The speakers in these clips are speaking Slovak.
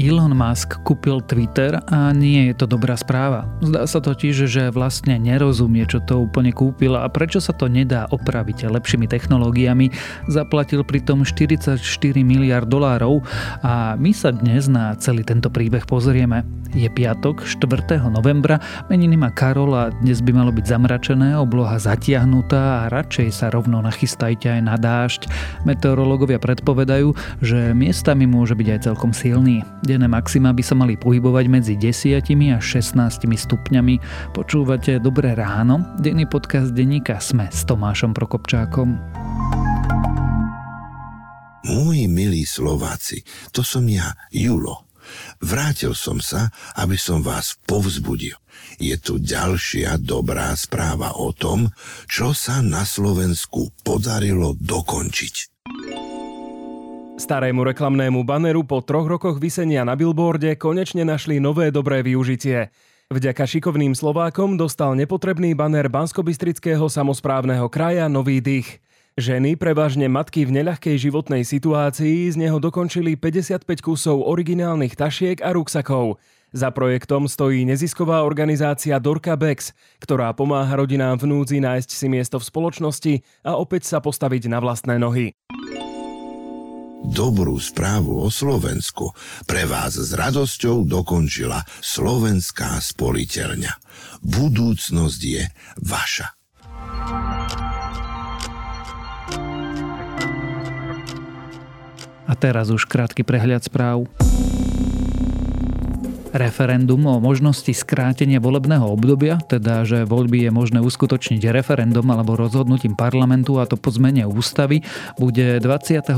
Elon Musk kúpil Twitter a nie je to dobrá správa. Zdá sa totiž, že vlastne nerozumie, čo to úplne kúpil a prečo sa to nedá opraviť lepšími technológiami. Zaplatil pritom $44 miliárd a my sa dnes na celý tento príbeh pozrieme. Je piatok, 4. novembra, meniny má Karol a dnes by malo byť zamračené, obloha zatiahnutá a radšej sa rovno nachystajte aj na dážď. Meteorológovia predpovedajú, že miestami môže byť aj celkom silný. Denné maxima by sa mali pohybovať medzi 10 a 16 stupňami. Počúvate Dobré ráno, denný podcast denníka SME s Tomášom Prokopčákom. Moji milí Slováci, to som ja, Julo. Vrátil som sa, aby som vás povzbudil. Je tu ďalšia dobrá správa o tom, čo sa na Slovensku podarilo dokončiť. Starému reklamnému baneru po 3 rokoch visenia na billboarde konečne našli nové dobré využitie. Vďaka šikovným Slovákom dostal nepotrebný baner Banskobystrického samosprávneho kraja nový dých. Ženy, prevažne matky v neľahkej životnej situácii, z neho dokončili 55 kusov originálnych tašiek a ruksakov. Za projektom stojí nezisková organizácia Dorka Bex, ktorá pomáha rodinám v núdzi nájsť si miesto v spoločnosti a opäť sa postaviť na vlastné nohy. Dobrú správu o Slovensku pre vás s radosťou dokončila Slovenská spoliteľňa. Budúcnosť je vaša. A teraz už krátky prehľad správ. Referendum o možnosti skrátenia volebného obdobia, teda že voľby je možné uskutočniť referendum alebo rozhodnutím parlamentu, a to po zmene ústavy, bude 21.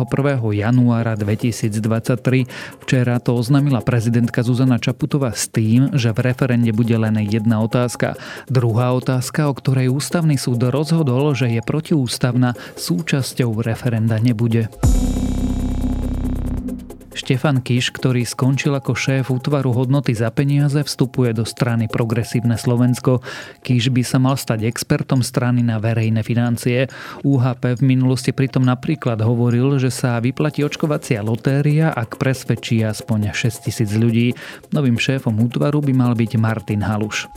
januára 2023. Včera to oznámila prezidentka Zuzana Čaputová s tým, že v referende bude len jedna otázka. Druhá otázka, o ktorej ústavný súd rozhodol, že je protiústavná, súčasťou referenda nebude. Štefan Kiš, ktorý skončil ako šéf útvaru hodnoty za peniaze, vstupuje do strany Progresívne Slovensko. Kiš by sa mal stať expertom strany na verejné financie. UHP v minulosti pritom napríklad hovoril, že sa vyplatí očkovacia lotéria, ak presvedčí aspoň 6 000 ľudí. Novým šéfom útvaru by mal byť Martin Haluš.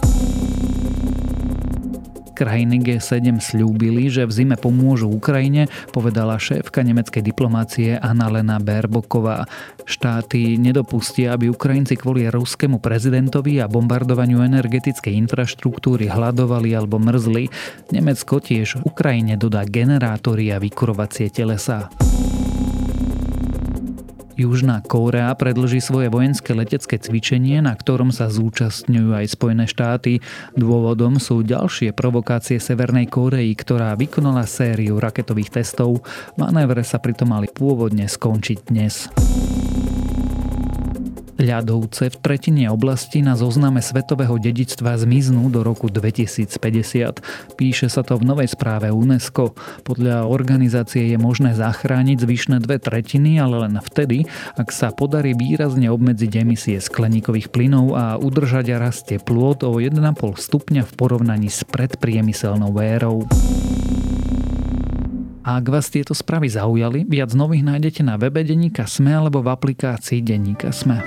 Krajiny G7 sľúbili, že v zime pomôžu Ukrajine, povedala šéfka nemeckej diplomácie Annalena Baerbocková. Štáty nedopustia, aby Ukrajinci kvôli ruskému prezidentovi a bombardovaniu energetickej infraštruktúry hladovali alebo mrzli. Nemecko tiež Ukrajine dodá generátory a vykurovacie telesá. Južná Kórea predĺží svoje vojenské letecké cvičenie, na ktorom sa zúčastňujú aj Spojené štáty. Dôvodom sú ďalšie provokácie Severnej Kórey, ktorá vykonala sériu raketových testov. Manévre sa pritom mali pôvodne skončiť dnes. Ľadovce v tretine oblasti na zozname svetového dedičstva zmiznú do roku 2050. Píše sa to v novej správe UNESCO. Podľa organizácie je možné zachrániť zvyšné 2/3, ale len vtedy, ak sa podarí výrazne obmedziť emisie skleníkových plynov a udržať rast teplôt o 1,5 stupňa v porovnaní s predpriemyselnou érou. A ak vás tieto správy zaujali, viac nových nájdete na webe denníka SME alebo v aplikácii denníka SME.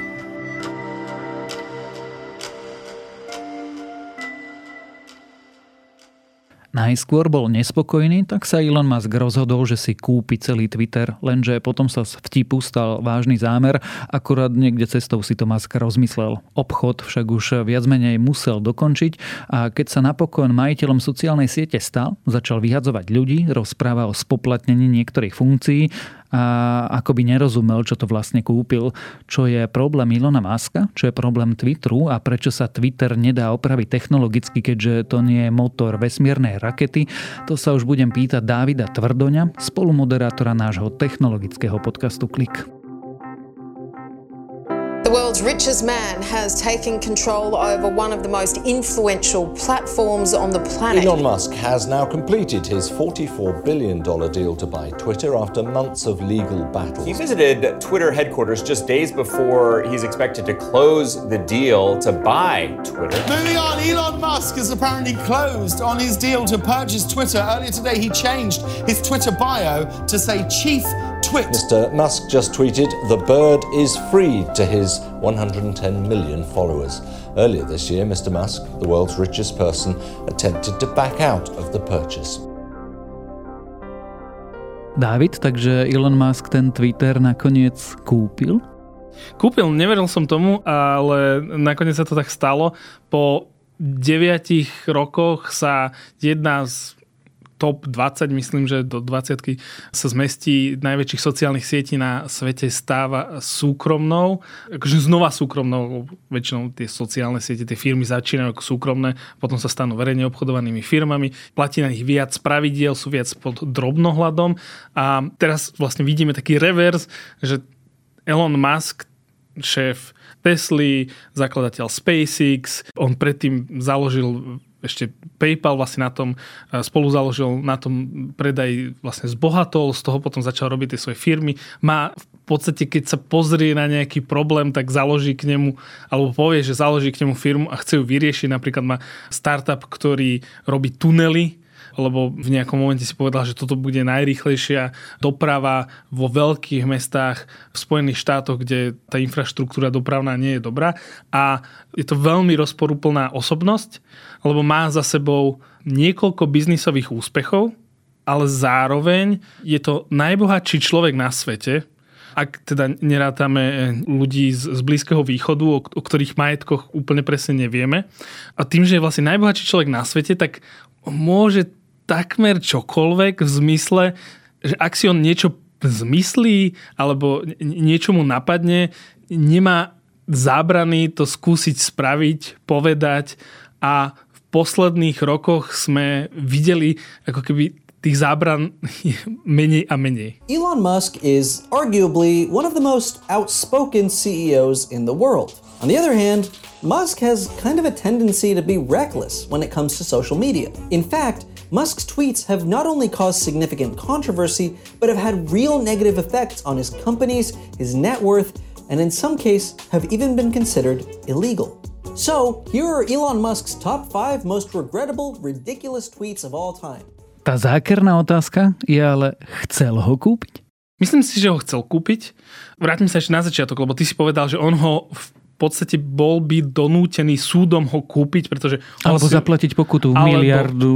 Najskôr bol nespokojný, tak sa Elon Musk rozhodol, že si kúpi celý Twitter, lenže potom sa z vtipu stal vážny zámer, akurát niekde cestou si to Musk rozmyslel. Obchod však už viac menej musel dokončiť a keď sa napokon majiteľom sociálnej siete stal, začal vyhadzovať ľudí, rozpráva o spoplatnení niektorých funkcií a akoby nerozumel, čo to vlastne kúpil. Čo je problém Elona Muska, čo je problém Twitteru a prečo sa Twitter nedá opraviť technologicky, keďže to nie je motor vesmírnej rakety, to sa už budem pýtať Dávida Tvrdoňa, spolumoderátora nášho technologického podcastu Klik. The world's richest man has taken control over one of the most influential platforms on the planet. Elon Musk has now completed his $44 billion deal to buy Twitter after months of legal battles. He visited Twitter headquarters just days before he's expected to close the deal to buy Twitter. Moving on, Elon Musk has apparently closed on his deal to purchase Twitter. Earlier today, he changed his Twitter bio to say Chief Twit. Mr. Musk just tweeted, "The bird is free," to his 110 million followers. Earlier this year, Mr. Musk, the world's richest person, attempted to back out of the purchase. Dávid, takže Elon Musk ten Twitter nakoniec kúpil? Kúpil, neveril som tomu, ale nakoniec sa to tak stalo. Po 9 rokoch sa jedna z top 20, myslím, že do 20 sa zmestí najväčších sociálnych sietí na svete stáva súkromnou. Akože znova súkromnou, väčšinou tie sociálne siete, tie firmy začínajú ako súkromné, potom sa stanú verejne obchodovanými firmami, platí na nich viac pravidiel, sú viac pod drobnohľadom a teraz vlastne vidíme taký revers, že Elon Musk, šéf Tesly, zakladateľ SpaceX, on predtým založil ešte PayPal, vlastne na tom spolu založil, na tom predaj vlastne zbohatol, z toho potom začal robiť tie svoje firmy. Má v podstate, keď sa pozrie na nejaký problém, tak založí k nemu, alebo povie, že založí k nemu firmu a chce ju vyriešiť. Napríklad má startup, ktorý robí tunely, lebo v nejakom momente si povedal, že toto bude najrýchlejšia doprava vo veľkých mestách v Spojených štátoch, kde tá infraštruktúra dopravná nie je dobrá. A je to veľmi rozporuplná osobnosť, lebo má za sebou niekoľko biznisových úspechov, ale zároveň je to najbohatší človek na svete, ak teda nerátame ľudí z Blízkeho východu, o ktorých majetkoch úplne presne nevieme. A tým, že je vlastne najbohatší človek na svete, tak môže takmer čokoľvek v zmysle, že ak si on niečo zmyslí alebo niečo mu napadne, nemá zábrany to skúsiť spraviť, povedať a v posledných rokoch sme videli ako keby tých zábran menej a menej. Elon Musk is arguably one of the most outspoken CEOs in the world. On the other hand, Musk has kind of a tendency to be reckless when it comes to social media. In fact, Musk's tweets have not only caused significant controversy, but have had real negative effects on his companies, his net worth, and in some cases have even been considered illegal. So, here are Elon Musk's top 5 most regrettable, ridiculous tweets of all time. Tá zákerná otázka je ale, chcel ho kúpiť? Myslím si, že ho chcel kúpiť. Vrátim sa ešte na začiatok, lebo ty si povedal, že on ho v podstate bol by donútený súdom ho kúpiť, pretože... Alebo si... zaplatiť pokutu $1 miliardu,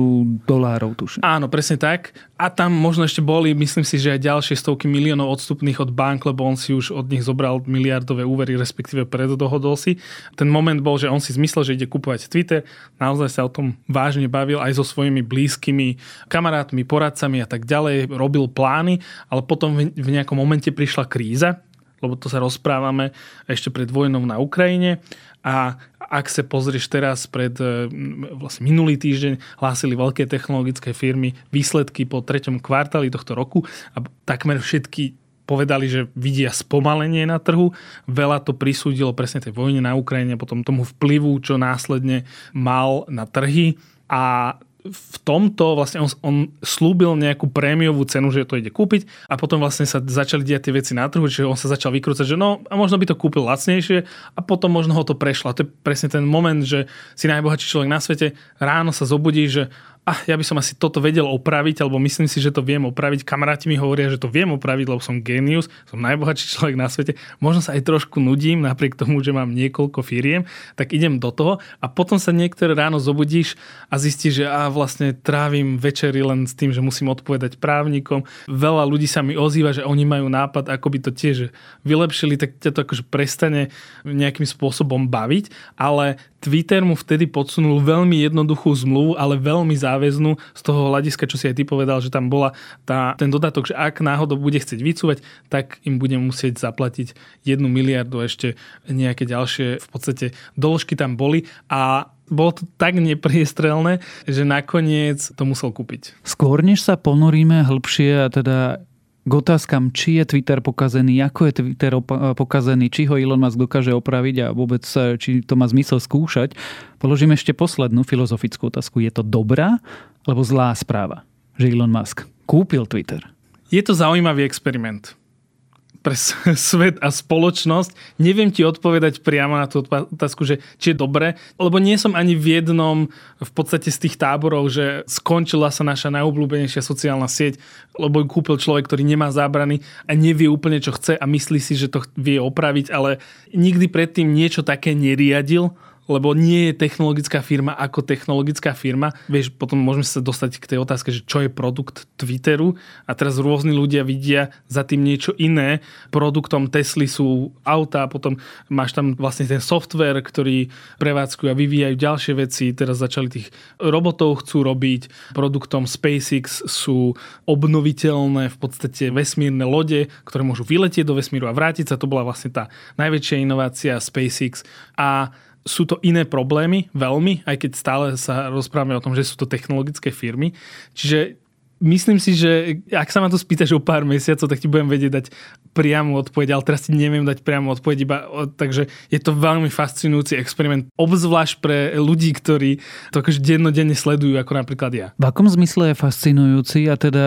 tuším. Áno, presne tak. A tam možno ešte boli, myslím si, že aj ďalšie stovky miliónov odstupných od bank, lebo on si už od nich zobral miliardové úvery, respektíve predohodol si. Ten moment bol, že on si zmyslel, že ide kupovať Twitter, naozaj sa o tom vážne bavil aj so svojimi blízkymi kamarátmi, poradcami a tak ďalej, robil plány, ale potom v nejakom momente prišla kríza, lebo to sa rozprávame ešte pred vojnou na Ukrajine a ak sa pozrieš teraz vlastne minulý týždeň hlásili veľké technologické firmy výsledky po 3. kvartáli tohto roku a takmer všetky povedali, že vidia spomalenie na trhu. Veľa to prisúdilo presne tej vojne na Ukrajine, potom tomu vplyvu, čo následne mal na trhy a v tomto vlastne on slúbil nejakú prémiovú cenu, že to ide kúpiť a potom vlastne sa začali diať tie veci na trhu, čiže on sa začal vykrúcať, že no a možno by to kúpil lacnejšie a potom možno ho to prešlo. A to je presne ten moment, že si najbohatší človek na svete, ráno sa zobudí, že ja by som asi toto vedel opraviť, alebo myslím si, že to viem opraviť. Kamaráti mi hovoria, že to viem opraviť, lebo som génius, som najbohatší človek na svete. Možno sa aj trošku nudím, napriek tomu, že mám niekoľko firiem, tak idem do toho a potom sa niektoré ráno zobudíš a zistíš, že vlastne trávim večery len s tým, že musím odpovedať právnikom. Veľa ľudí sa mi ozýva, že oni majú nápad, ako by to tiež vylepšili, tak ťa to akože prestane nejakým spôsobom baviť, ale Twitter mu vtedy podsunul veľmi jednoduchú zmluvu, ale veľmi záväznú z toho hľadiska, čo si aj ty povedal, že tam bola ten dodatok, že ak náhodou bude chcieť vycúvať, tak im bude musieť zaplatiť 1 miliardu a ešte nejaké ďalšie v podstate doložky tam boli a bolo to tak nepriestrelné, že nakoniec to musel kúpiť. Skôr než sa ponoríme hlbšie a teda k otázkam, či je Twitter pokazený, ako je Twitter pokazený, či ho Elon Musk dokáže opraviť a vôbec, či to má zmysel skúšať, položím ešte poslednú filozofickú otázku. Je to dobrá alebo zlá správa, že Elon Musk kúpil Twitter? Je to zaujímavý experiment. pre svet a spoločnosť. Neviem ti odpovedať priamo na tú otázku, že či je dobre, lebo nie som ani v jednom v podstate z tých táborov, že skončila sa naša najobľúbenejšia sociálna sieť, lebo ju kúpil človek, ktorý nemá zábrany a nevie úplne, čo chce a myslí si, že to vie opraviť, ale nikdy predtým niečo také neriadil, lebo nie je technologická firma ako technologická firma. Vieš, potom môžeme sa dostať k tej otázke, že čo je produkt Twitteru a teraz rôzni ľudia vidia za tým niečo iné. Produktom Tesly sú auta, potom máš tam vlastne ten software, ktorý prevádzkujú a vyvíjajú ďalšie veci. Teraz začali tých robotov chcú robiť. Produktom SpaceX sú obnoviteľné v podstate vesmírne lode, ktoré môžu vyletieť do vesmíru a vrátiť sa. To bola vlastne tá najväčšia inovácia SpaceX a sú to iné problémy, veľmi, aj keď stále sa rozprávame o tom, že sú to technologické firmy. Čiže myslím si, že ak sa ma to spýtaš o pár mesiacov, tak ti budem vedieť dať priamu odpoveď, ale teraz ti neviem dať priamu odpoveď, takže je to veľmi fascinujúci experiment, obzvlášť pre ľudí, ktorí to dennodenne sledujú, ako napríklad ja. V akom zmysle je fascinujúci a teda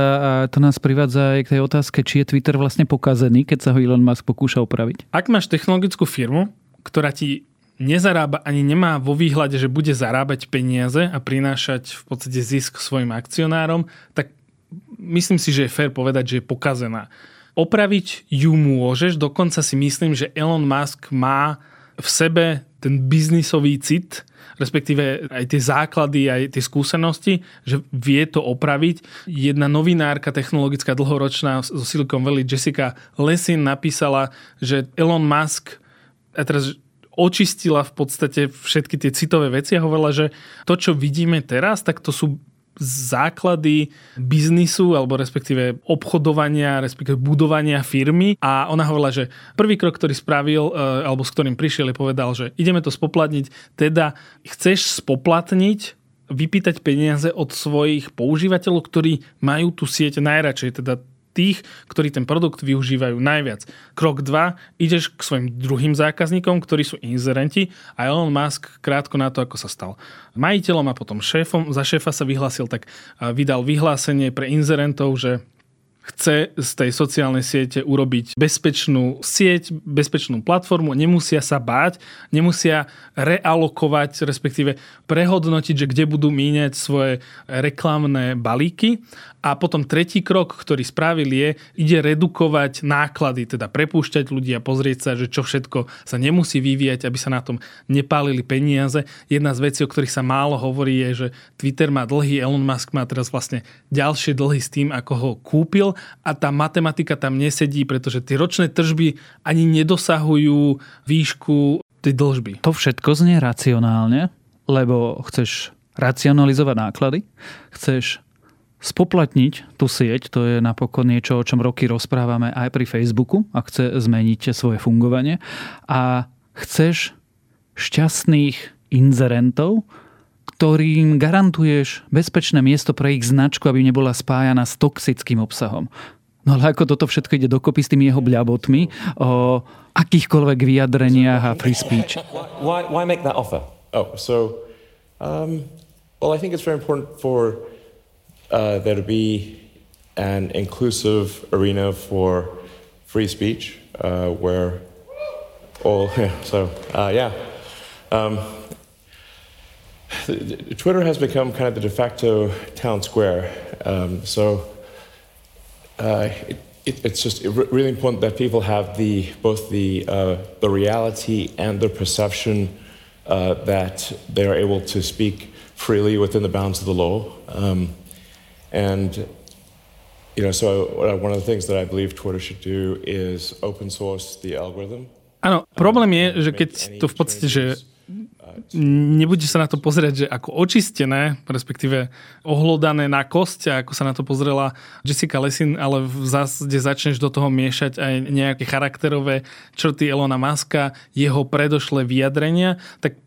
to nás privádza aj k tej otázke, či je Twitter vlastne pokazený, keď sa ho Elon Musk pokúša opraviť? Ak máš technologickú firmu, ktorá ti nezarába ani nemá vo výhľade, že bude zarábať peniaze a prinášať v podstate zisk svojim akcionárom, tak myslím si, že je fér povedať, že je pokazená. Opraviť ju môžeš, dokonca si myslím, že Elon Musk má v sebe ten biznisový cit, respektíve aj tie základy, aj tie skúsenosti, že vie to opraviť. Jedna novinárka technologická dlhoročná zo Silicon Valley, Jessica Lessing, napísala, že Elon Musk, a teraz očistila v podstate všetky tie citové veci a hovorila, že to, čo vidíme teraz, tak to sú základy biznisu alebo respektíve obchodovania, respektíve budovania firmy. A ona hovorila, že prvý krok, ktorý spravil alebo s ktorým prišiel, je povedal, že ideme to spoplatniť, teda chceš spoplatniť, vypýtať peniaze od svojich používateľov, ktorí majú tú sieť najradšej, teda tých, ktorí ten produkt využívajú najviac. Krok 2, ideš k svojim druhým zákazníkom, ktorí sú inzerenti a Elon Musk krátko na to, ako sa stal majiteľom a potom šéfom, za šéfa sa vyhlásil, tak vydal vyhlásenie pre inzerentov, že chce z tej sociálnej siete urobiť bezpečnú sieť, bezpečnú platformu, nemusia sa báť, nemusia realokovať, respektíve prehodnotiť, že kde budú míňať svoje reklamné balíky. A potom tretí krok, ktorý spravil je, ide redukovať náklady, teda prepúšťať ľudí a pozrieť sa, že čo všetko sa nemusí vyvíjať, aby sa na tom nepálili peniaze. Jedna z vecí, o ktorých sa málo hovorí, je, že Twitter má dlhy, Elon Musk má teraz vlastne ďalšie dlhy s tým, ako ho kúpil. A tá matematika tam nesedí, pretože tie ročné tržby ani nedosahujú výšku tej dlžby. To všetko znie racionálne, lebo chceš racionalizovať náklady, chceš spoplatniť tú sieť, to je napokon niečo, o čom roky rozprávame aj pri Facebooku, ak chce zmeniť svoje fungovanie, a chceš šťastných inzerentov, ktorým garantuješ bezpečné miesto pre ich značku, aby nebola spájana s toxickým obsahom. No ale ako toto všetko ide dokopy s tými jeho bľabotmi o akýchkoľvek vyjadreniach a free speech? Why make that offer? Well, I think it's very important for there to be an inclusive arena for free speech where all... Twitter has become kind of the de facto town square. It's just really important that people have both the reality and the perception that they are able to speak freely within the bounds of the law. One of the things that I believe Twitter should do is open source the algorithm. Áno, problém je, že keď to v podstate, že nebude sa na to pozerať, že ako očistené, respektíve ohlodané na kosť, ako sa na to pozrela Jessica Lessing, ale v zásade začneš do toho miešať aj nejaké charakterové črty Elona Muska, jeho predošlé vyjadrenia, tak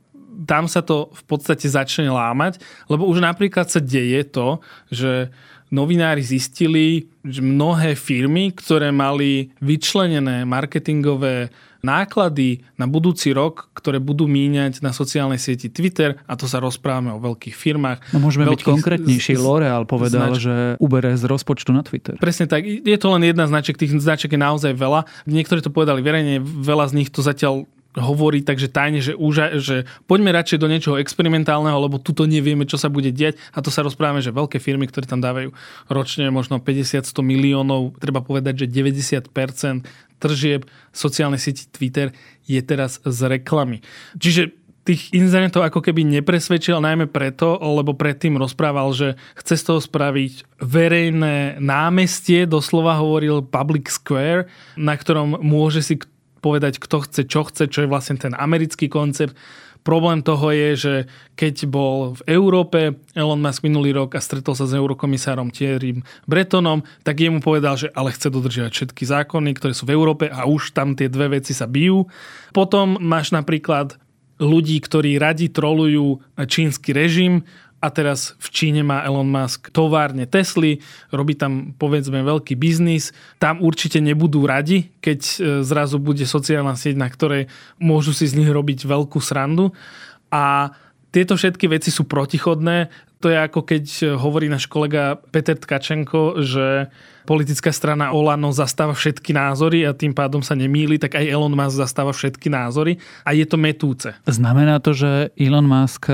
tam sa to v podstate začne lámať, lebo už napríklad sa deje to, že novinári zistili, že mnohé firmy, ktoré mali vyčlenené marketingové náklady na budúci rok, ktoré budú míňať na sociálnej sieti Twitter, a to sa rozprávame o veľkých firmách. No môžeme byť konkrétnejší. L'Oreal povedal, že uberie z rozpočtu na Twitter. Presne tak. Je to len jedna značiek. Tých značiek je naozaj veľa. Niektorí to povedali verejne, veľa z nich to zatiaľ hovorí, takže tajne, že poďme radšej do niečoho experimentálneho, lebo tuto nevieme, čo sa bude diať, a to sa rozprávame, že veľké firmy, ktoré tam dávajú ročne možno 50-100 miliónov, treba povedať, že 90% tržieb sociálnej sieti Twitter je teraz z reklamy. Čiže tých inzerentov ako keby nepresvedčil, najmä preto, lebo predtým rozprával, že chce z toho spraviť verejné námestie, doslova hovoril public square, na ktorom môže si povedať, kto chce, čo je vlastne ten americký koncept. Problém toho je, že keď bol v Európe Elon Musk minulý rok a stretol sa s eurokomisárom Thierrym Bretonom, tak jemu povedal, že ale chce dodržiavať všetky zákony, ktoré sú v Európe, a už tam tie dve veci sa bijú. Potom máš napríklad ľudí, ktorí radi trolujú čínsky režim, a teraz v Číne má Elon Musk továrne Tesly, robí tam povedzme veľký biznis. Tam určite nebudú radi, keď zrazu bude sociálna sieť, na ktorej môžu si z nich robiť veľkú srandu. A tieto všetky veci sú protichodné. To je ako keď hovorí náš kolega Peter Tkačenko, že politická strana Olano zastáva všetky názory a tým pádom sa nemýli, tak aj Elon Musk zastáva všetky názory a je to metúce. Znamená to, že Elon Musk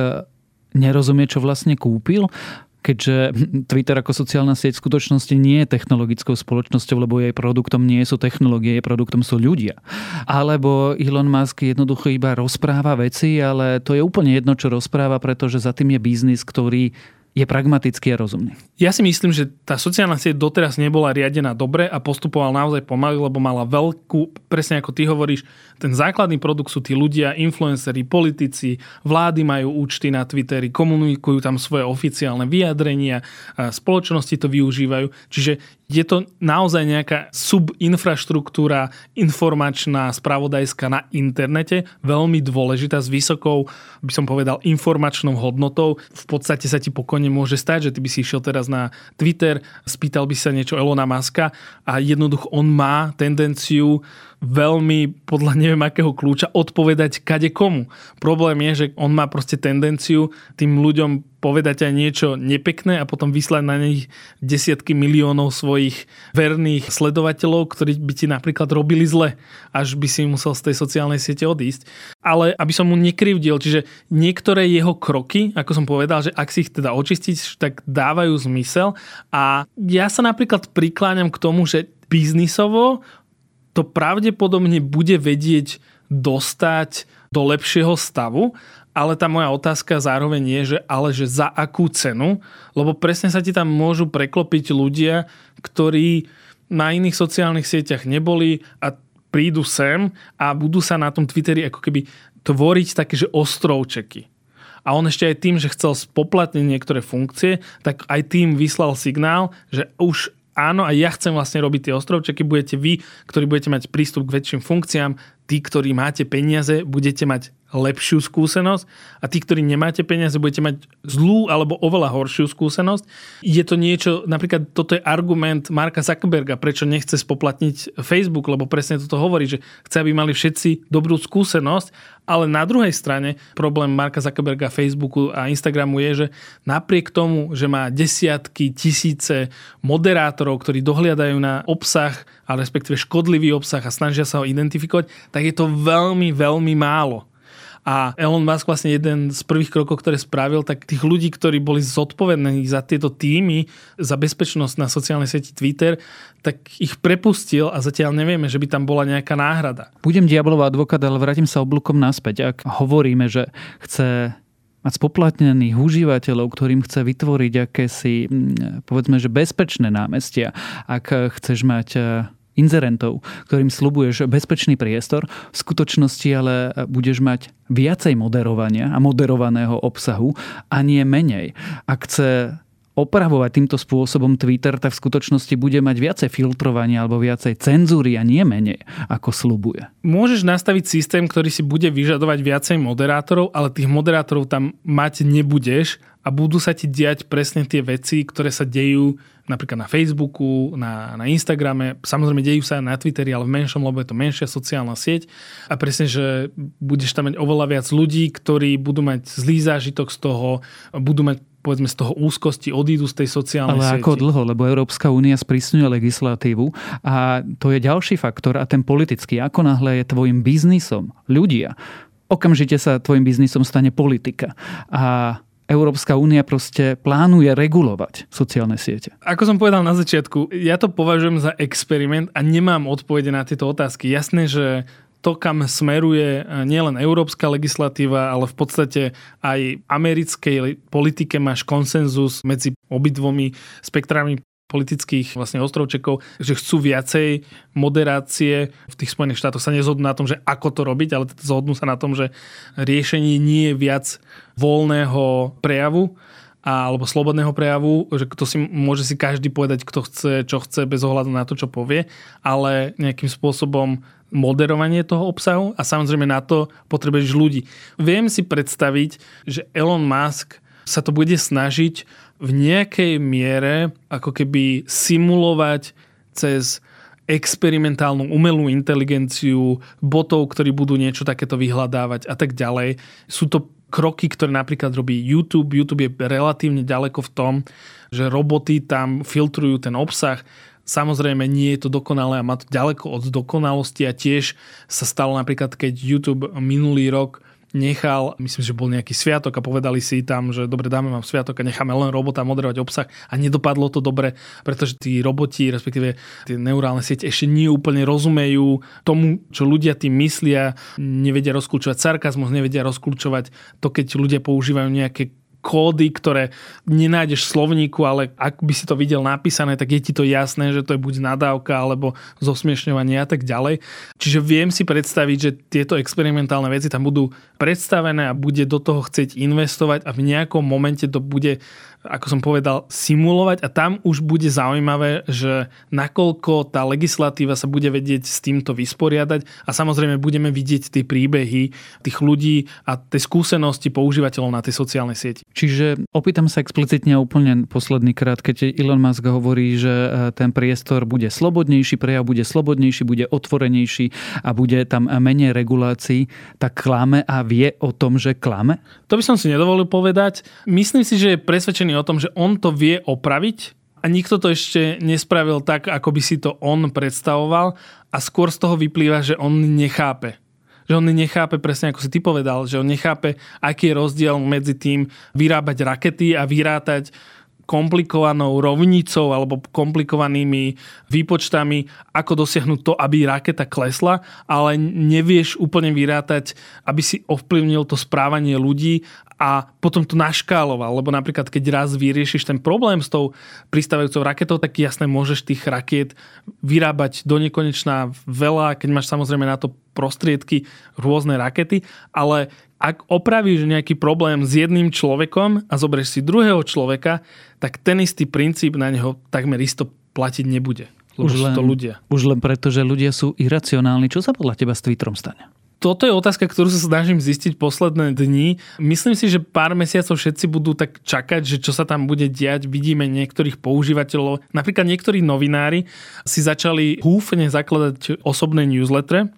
nerozumie, čo vlastne kúpil, keďže Twitter ako sociálna sieť v skutočnosti nie je technologickou spoločnosťou, lebo jej produktom nie sú technológie, jej produktom sú ľudia. Alebo Elon Musk jednoducho iba rozpráva veci, ale to je úplne jedno, čo rozpráva, pretože za tým je biznis, ktorý je pragmatický a rozumný. Ja si myslím, že tá sociálna sieť doteraz nebola riadená dobre a postupovala naozaj pomaly, lebo mala veľkú, presne ako ty hovoríš, ten základný produkt sú tí ľudia, influenceri, politici, vlády majú účty na Twitteri, komunikujú tam svoje oficiálne vyjadrenia, spoločnosti to využívajú. Čiže je to naozaj nejaká subinfraštruktúra informačná, spravodajská na internete, veľmi dôležitá, s vysokou, by som povedal, informačnou hodnotou. V podstate sa ti pokojne môže stať, že ty by si išiel teraz na Twitter, spýtal by sa niečo Elona Muska a jednoducho on má tendenciu veľmi podľa neviem akého kľúča odpovedať kade komu. Problém je, že on má proste tendenciu tým ľuďom povedať aj niečo nepekné a potom vyslať na nich desiatky miliónov svojich verných sledovateľov, ktorí by ti napríklad robili zle, až by si musel z tej sociálnej siete odísť. Ale aby som mu nekrivdil, čiže niektoré jeho kroky, ako som povedal, že ak si ich teda očistíš, tak dávajú zmysel, a ja sa napríklad prikláňam k tomu, že biznisovo to pravdepodobne bude vedieť dostať do lepšieho stavu, ale tá moja otázka zároveň je, že za akú cenu, lebo presne sa ti tam môžu preklopiť ľudia, ktorí na iných sociálnych sieťach neboli a prídu sem a budú sa na tom Twitteri ako keby tvoriť také, že ostrovčeky. A on ešte aj tým, že chcel spoplatniť niektoré funkcie, tak aj tým vyslal signál, že už áno, a ja chcem vlastne robiť tie ostrovčeky, budete vy, ktorí budete mať prístup k väčším funkciám, tí, ktorí máte peniaze, budete mať lepšiu skúsenosť, a tí, ktorí nemáte peniaze, budete mať zlú alebo oveľa horšiu skúsenosť. Je to niečo, napríklad toto je argument Marka Zuckerberga, prečo nechce spoplatniť Facebook, lebo presne toto hovorí, že chce, aby mali všetci dobrú skúsenosť, ale na druhej strane problém Marka Zuckerberga, Facebooku a Instagramu je, že napriek tomu, že má desiatky, tisíce moderátorov, ktorí dohliadajú na obsah, a respektíve škodlivý obsah, a snažia sa ho identifikovať, tak je to veľmi, veľmi málo. A Elon Musk vlastne jeden z prvých krokov, ktoré spravil, tak tých ľudí, ktorí boli zodpovední za tieto týmy, za bezpečnosť na sociálnej sieti Twitter, tak ich prepustil a zatiaľ nevieme, že by tam bola nejaká náhrada. Budem diablov advokát, ale vrátim sa oblúkom naspäť. Ak hovoríme, že chce mať spoplatnených užívateľov, ktorým chce vytvoriť akési, povedzme, že bezpečné námestia, ak chceš mať inzerentov, ktorým sľubuješ bezpečný priestor, v skutočnosti ale budeš mať viacej moderovania a moderovaného obsahu a nie menej. Ak chce opravovať týmto spôsobom Twitter, tak v skutočnosti bude mať viacej filtrovania alebo viacej cenzúry a nie menej, ako sľubuje. Môžeš nastaviť systém, ktorý si bude vyžadovať viacej moderátorov, ale tých moderátorov tam mať nebudeš a budú sa ti diať presne tie veci, ktoré sa dejú napríklad na Facebooku, na Instagrame, samozrejme dejú sa na Twitteri, ale v menšom, lebo je to menšia sociálna sieť. A presne, že budeš tam mať oveľa viac ľudí, ktorí budú mať zlý zážitok z toho, budú mať povedzme z toho úzkosti, odídu z tej sociálnej siete. Ale ako dlho, lebo Európska únia sprísňuje legislatívu a to je ďalší faktor a ten politický. Ako náhle je tvojim biznisom ľudia, okamžite sa tvojim biznisom stane politika. A Európska únia proste plánuje regulovať sociálne siete. Ako som povedal na začiatku, ja to považujem za experiment a nemám odpovede na tieto otázky. Jasné, že to, kam smeruje nielen európska legislatíva, ale v podstate aj americkej politike máš konsenzus medzi obidvomi spektrami politických vlastne ostrovčekov, že chcú viacej moderácie. V tých Spojených štátoch sa nezhodnú na tom, že ako to robiť, ale zhodnú sa na tom, že riešenie nie je viac voľného prejavu alebo slobodného prejavu, že to si môže si každý povedať, kto chce, čo chce, bez ohľadu na to, čo povie, ale nejakým spôsobom moderovanie toho obsahu a samozrejme na to potrebuješ ľudí. Viem si predstaviť, že Elon Musk sa to bude snažiť v nejakej miere ako keby simulovať cez experimentálnu umelú inteligenciu, botov, ktorí budú niečo takéto vyhľadávať a tak ďalej. Sú to kroky, ktoré napríklad robí YouTube. YouTube je relatívne ďaleko v tom, že roboty tam filtrujú ten obsah. Samozrejme, nie je to dokonalé a má to ďaleko od dokonalosti a tiež sa stalo napríklad, keď YouTube minulý rok nechal, myslím, že bol nejaký sviatok a povedali si tam, že dobre, dáme vám sviatok a necháme len robota moderovať obsah a nedopadlo to dobre, pretože tí roboti, respektíve tie neurálne siete ešte nie úplne rozumejú tomu, čo ľudia tým myslia, nevedia rozkľúčovať sarkazmus, nevedia rozkľúčovať to, keď ľudia používajú nejaké kódy, ktoré nenájdeš v slovníku, ale ak by si to videl napísané, tak je ti to jasné, že to je buď nadávka alebo zosmiešňovanie a tak ďalej. Čiže viem si predstaviť, že tieto experimentálne veci tam budú predstavené a bude do toho chcieť investovať a v nejakom momente to bude, ako som povedal, simulovať a tam už bude zaujímavé, že nakoľko tá legislatíva sa bude vedieť s týmto vysporiadať a samozrejme budeme vidieť tie príbehy tých ľudí a tie skúsenosti používateľov na tej sociálnej sieti. Čiže opýtam sa explicitne úplne posledný krát, keď Elon Musk hovorí, že ten priestor bude slobodnejší, prejav bude slobodnejší, bude otvorenejší a bude tam menej regulácií, tak klame a vie o tom, že klame? To by som si nedovolil povedať. Myslím si, že je presvedčený o tom, že on to vie opraviť a nikto to ešte nespravil tak, ako by si to on predstavoval a skôr z toho vyplýva, že on nechápe. Že on nechápe, presne ako si ty povedal, že on nechápe, aký je rozdiel medzi tým vyrábať rakety a vyrátať komplikovanou rovnicou alebo komplikovanými výpočtami, ako dosiahnuť to, aby raketa klesla, ale nevieš úplne vyrátať, aby si ovplyvnil to správanie ľudí a potom to naškáloval, lebo napríklad keď raz vyriešiš ten problém s tou pristávajúcou raketou, tak jasné, môžeš tých rakiet vyrábať do nekonečná veľa, keď máš samozrejme na to prostriedky, rôzne rakety, ale ak opravíš nejaký problém s jedným človekom a zoberieš si druhého človeka, tak ten istý princíp na neho takmer isto platiť nebude. Lebo už len, sú to ľudia. Už len preto, že ľudia sú iracionálni. Čo sa podľa teba s Twitterom stane? Toto je otázka, ktorú sa snažím zistiť posledné dni. Myslím si, že pár mesiacov všetci budú tak čakať, že čo sa tam bude diať. Vidíme niektorých používateľov. Napríklad niektorí novinári si začali húfne zakladať osobné newslettere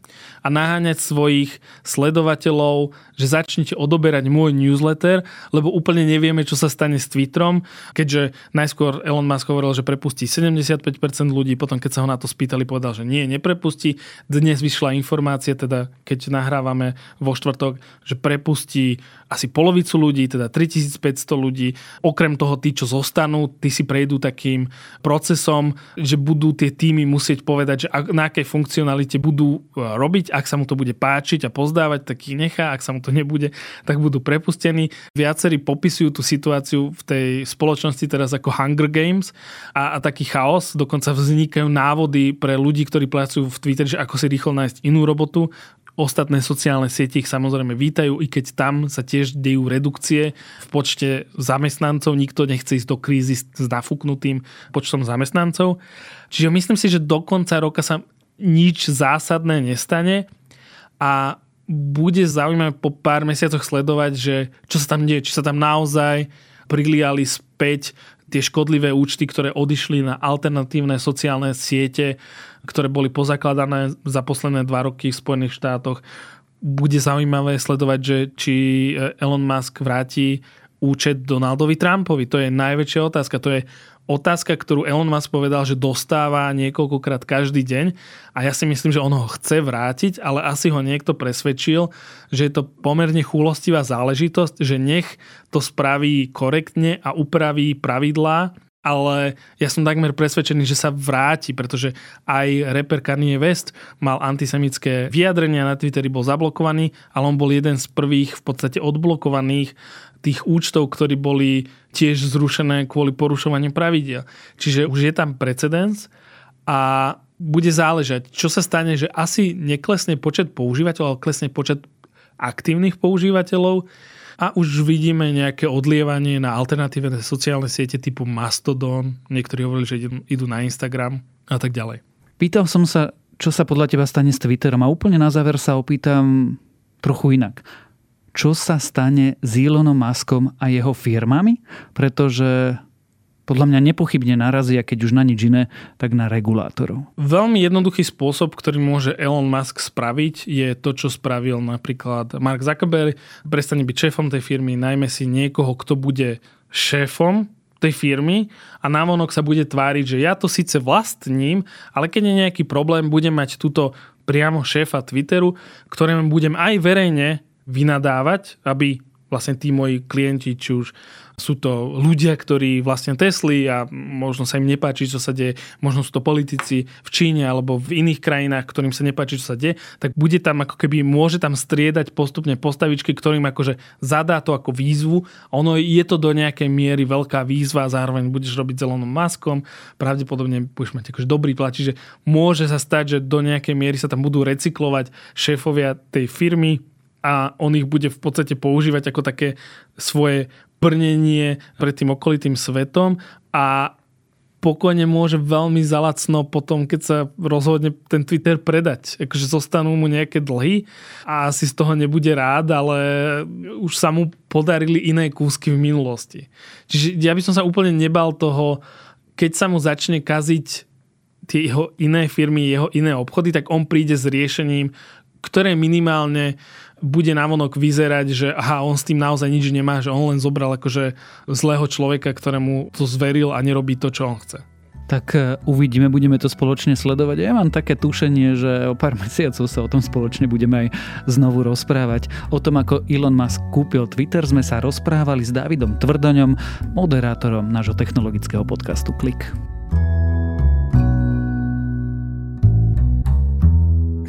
a naháňať svojich sledovateľov, že začnite odoberať môj newsletter, lebo úplne nevieme, čo sa stane s Twitterom. Keďže najskôr Elon Musk hovoril, že prepustí 75% ľudí, potom keď sa ho na to spýtali, povedal, že nie, neprepustí. Dnes vyšla informácia, teda keď nahrávame vo štvrtok, že prepustí asi polovicu ľudí, teda 3500 ľudí. Okrem toho, tí, čo zostanú, tí si prejdú takým procesom, že budú tie týmy musieť povedať, že na akej funkcionalite budú robiť. Ak sa mu to bude páčiť a pozdávať, tak ich nechá. Ak sa mu to nebude, tak budú prepustení. Viacerí popisujú tú situáciu v tej spoločnosti teraz ako Hunger Games a taký chaos. Dokonca vznikajú návody pre ľudí, ktorí pracujú v Twitter, že ako si rýchlo nájsť inú robotu. Ostatné sociálne siete ich samozrejme vítajú, i keď tam sa tiež dejú redukcie v počte zamestnancov. Nikto nechce ísť do krízy s nafúknutým počtom zamestnancov. Čiže myslím si, že do konca roka sa nič zásadné nestane a bude zaujímavé po pár mesiacoch sledovať, že čo sa tam deje, či sa tam naozaj priliali späť tie škodlivé účty, ktoré odišli na alternatívne sociálne siete, ktoré boli pozakladané za posledné 2 roky v Spojených štátoch. Bude zaujímavé sledovať, že či Elon Musk vráti účet Donaldovi Trumpovi. To je najväčšia otázka. To je otázka, ktorú Elon Musk povedal, že dostáva niekoľkokrát každý deň a ja si myslím, že on ho chce vrátiť, ale asi ho niekto presvedčil, že je to pomerne chúlostivá záležitosť, že nech to spraví korektne a upraví pravidlá, ale ja som takmer presvedčený, že sa vráti, pretože aj rapper Kanye West mal antisemické vyjadrenia, na Twitteri bol zablokovaný, ale on bol jeden z prvých v podstate odblokovaných tých účtov, ktorí boli tiež zrušené kvôli porušovaniu pravidiel. Čiže už je tam precedens a bude záležať, čo sa stane, že asi neklesne počet používateľov, ale klesne počet aktívnych používateľov, a už vidíme nejaké odlievanie na alternatívne sociálne siete typu Mastodon. Niektorí hovorili, že idú na Instagram a tak ďalej. Pýtal som sa, čo sa podľa teba stane s Twitterom a úplne na záver sa opýtam trochu inak. Čo sa stane s Elonom Muskom a jeho firmami? Pretože podľa mňa nepochybne narazia, keď už na nič iné, tak na regulátorov. Veľmi jednoduchý spôsob, ktorý môže Elon Musk spraviť, je to, čo spravil napríklad Mark Zuckerberg. Prestane byť šéfom tej firmy, najmä si niekoho, kto bude šéfom tej firmy a návonok sa bude tváriť, že ja to síce vlastním, ale keď je nejaký problém, budem mať túto priamo šéfa Twitteru, ktorému budem aj verejne vynadávať, aby vlastne tí moji klienti, či už sú to ľudia, ktorí vlastne Tesly a možno sa im nepáči, čo sa deje, možno sú to politici v Číne alebo v iných krajinách, ktorým sa nepáči, čo sa deje, tak bude tam ako keby, môže tam striedať postupne postavičky, ktorým akože zadá to ako výzvu. Ono je to do nejakej miery veľká výzva, zároveň budeš robiť zeleným maskom, pravdepodobne budeš mať akože dobrý plat, čiže môže sa stať, že do nejakej miery sa tam budú recyklovať šéfovia tej firmy, a on ich bude v podstate používať ako také svoje brnenie pred tým okolitým svetom a pokojne môže veľmi zalacno potom, keď sa rozhodne ten Twitter predať. Akože zostanú mu nejaké dlhy a asi z toho nebude rád, ale už sa mu podarili iné kúsky v minulosti. Čiže ja by som sa úplne nebal toho, keď sa mu začne kaziť tie jeho iné firmy, jeho iné obchody, tak on príde s riešením, ktoré minimálne bude navonok vyzerať, že aha, on s tým naozaj nič nemá, že on len zobral akože zlého človeka, ktorému to zveril a nerobí to, čo on chce. Tak uvidíme, budeme to spoločne sledovať. Ja mám také tušenie, že o pár mesiacov sa o tom spoločne budeme aj znovu rozprávať. O tom, ako Elon Musk kúpil Twitter, sme sa rozprávali s Dávidom Tvrdoňom, moderátorom nášho technologického podcastu Klik.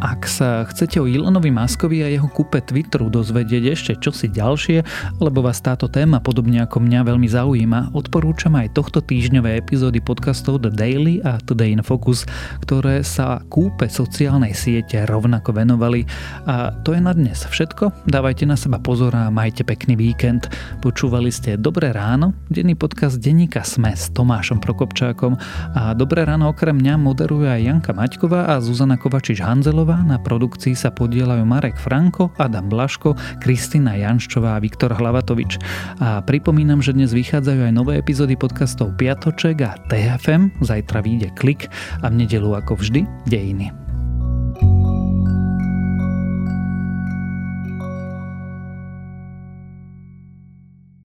Ak sa chcete o Elonovi Muskovi a jeho kúpe Twitteru dozvedieť ešte čosi ďalšie, alebo vás táto téma podobne ako mňa veľmi zaujíma, odporúčam aj tohto týždňové epizódy podcastov The Daily a Today in Focus, ktoré sa kúpe sociálnej siete rovnako venovali. A to je na dnes všetko. Dávajte na seba pozor a majte pekný víkend. Počúvali ste Dobré ráno, denný podcast denníka SME s Tomášom Prokopčákom a Dobré ráno okrem mňa moderuje aj Janka Maťková a Zuzana Kovačič-Hanzelová. Na produkcii sa podielajú Marek Franko, Adam Blaško, Kristina Janščová a Viktor Hlavatovič. A pripomínam, že dnes vychádzajú aj nové epizódy podcastov Piatoček a TFM, zajtra vyjde Klik a v nedeľu ako vždy Dejiny.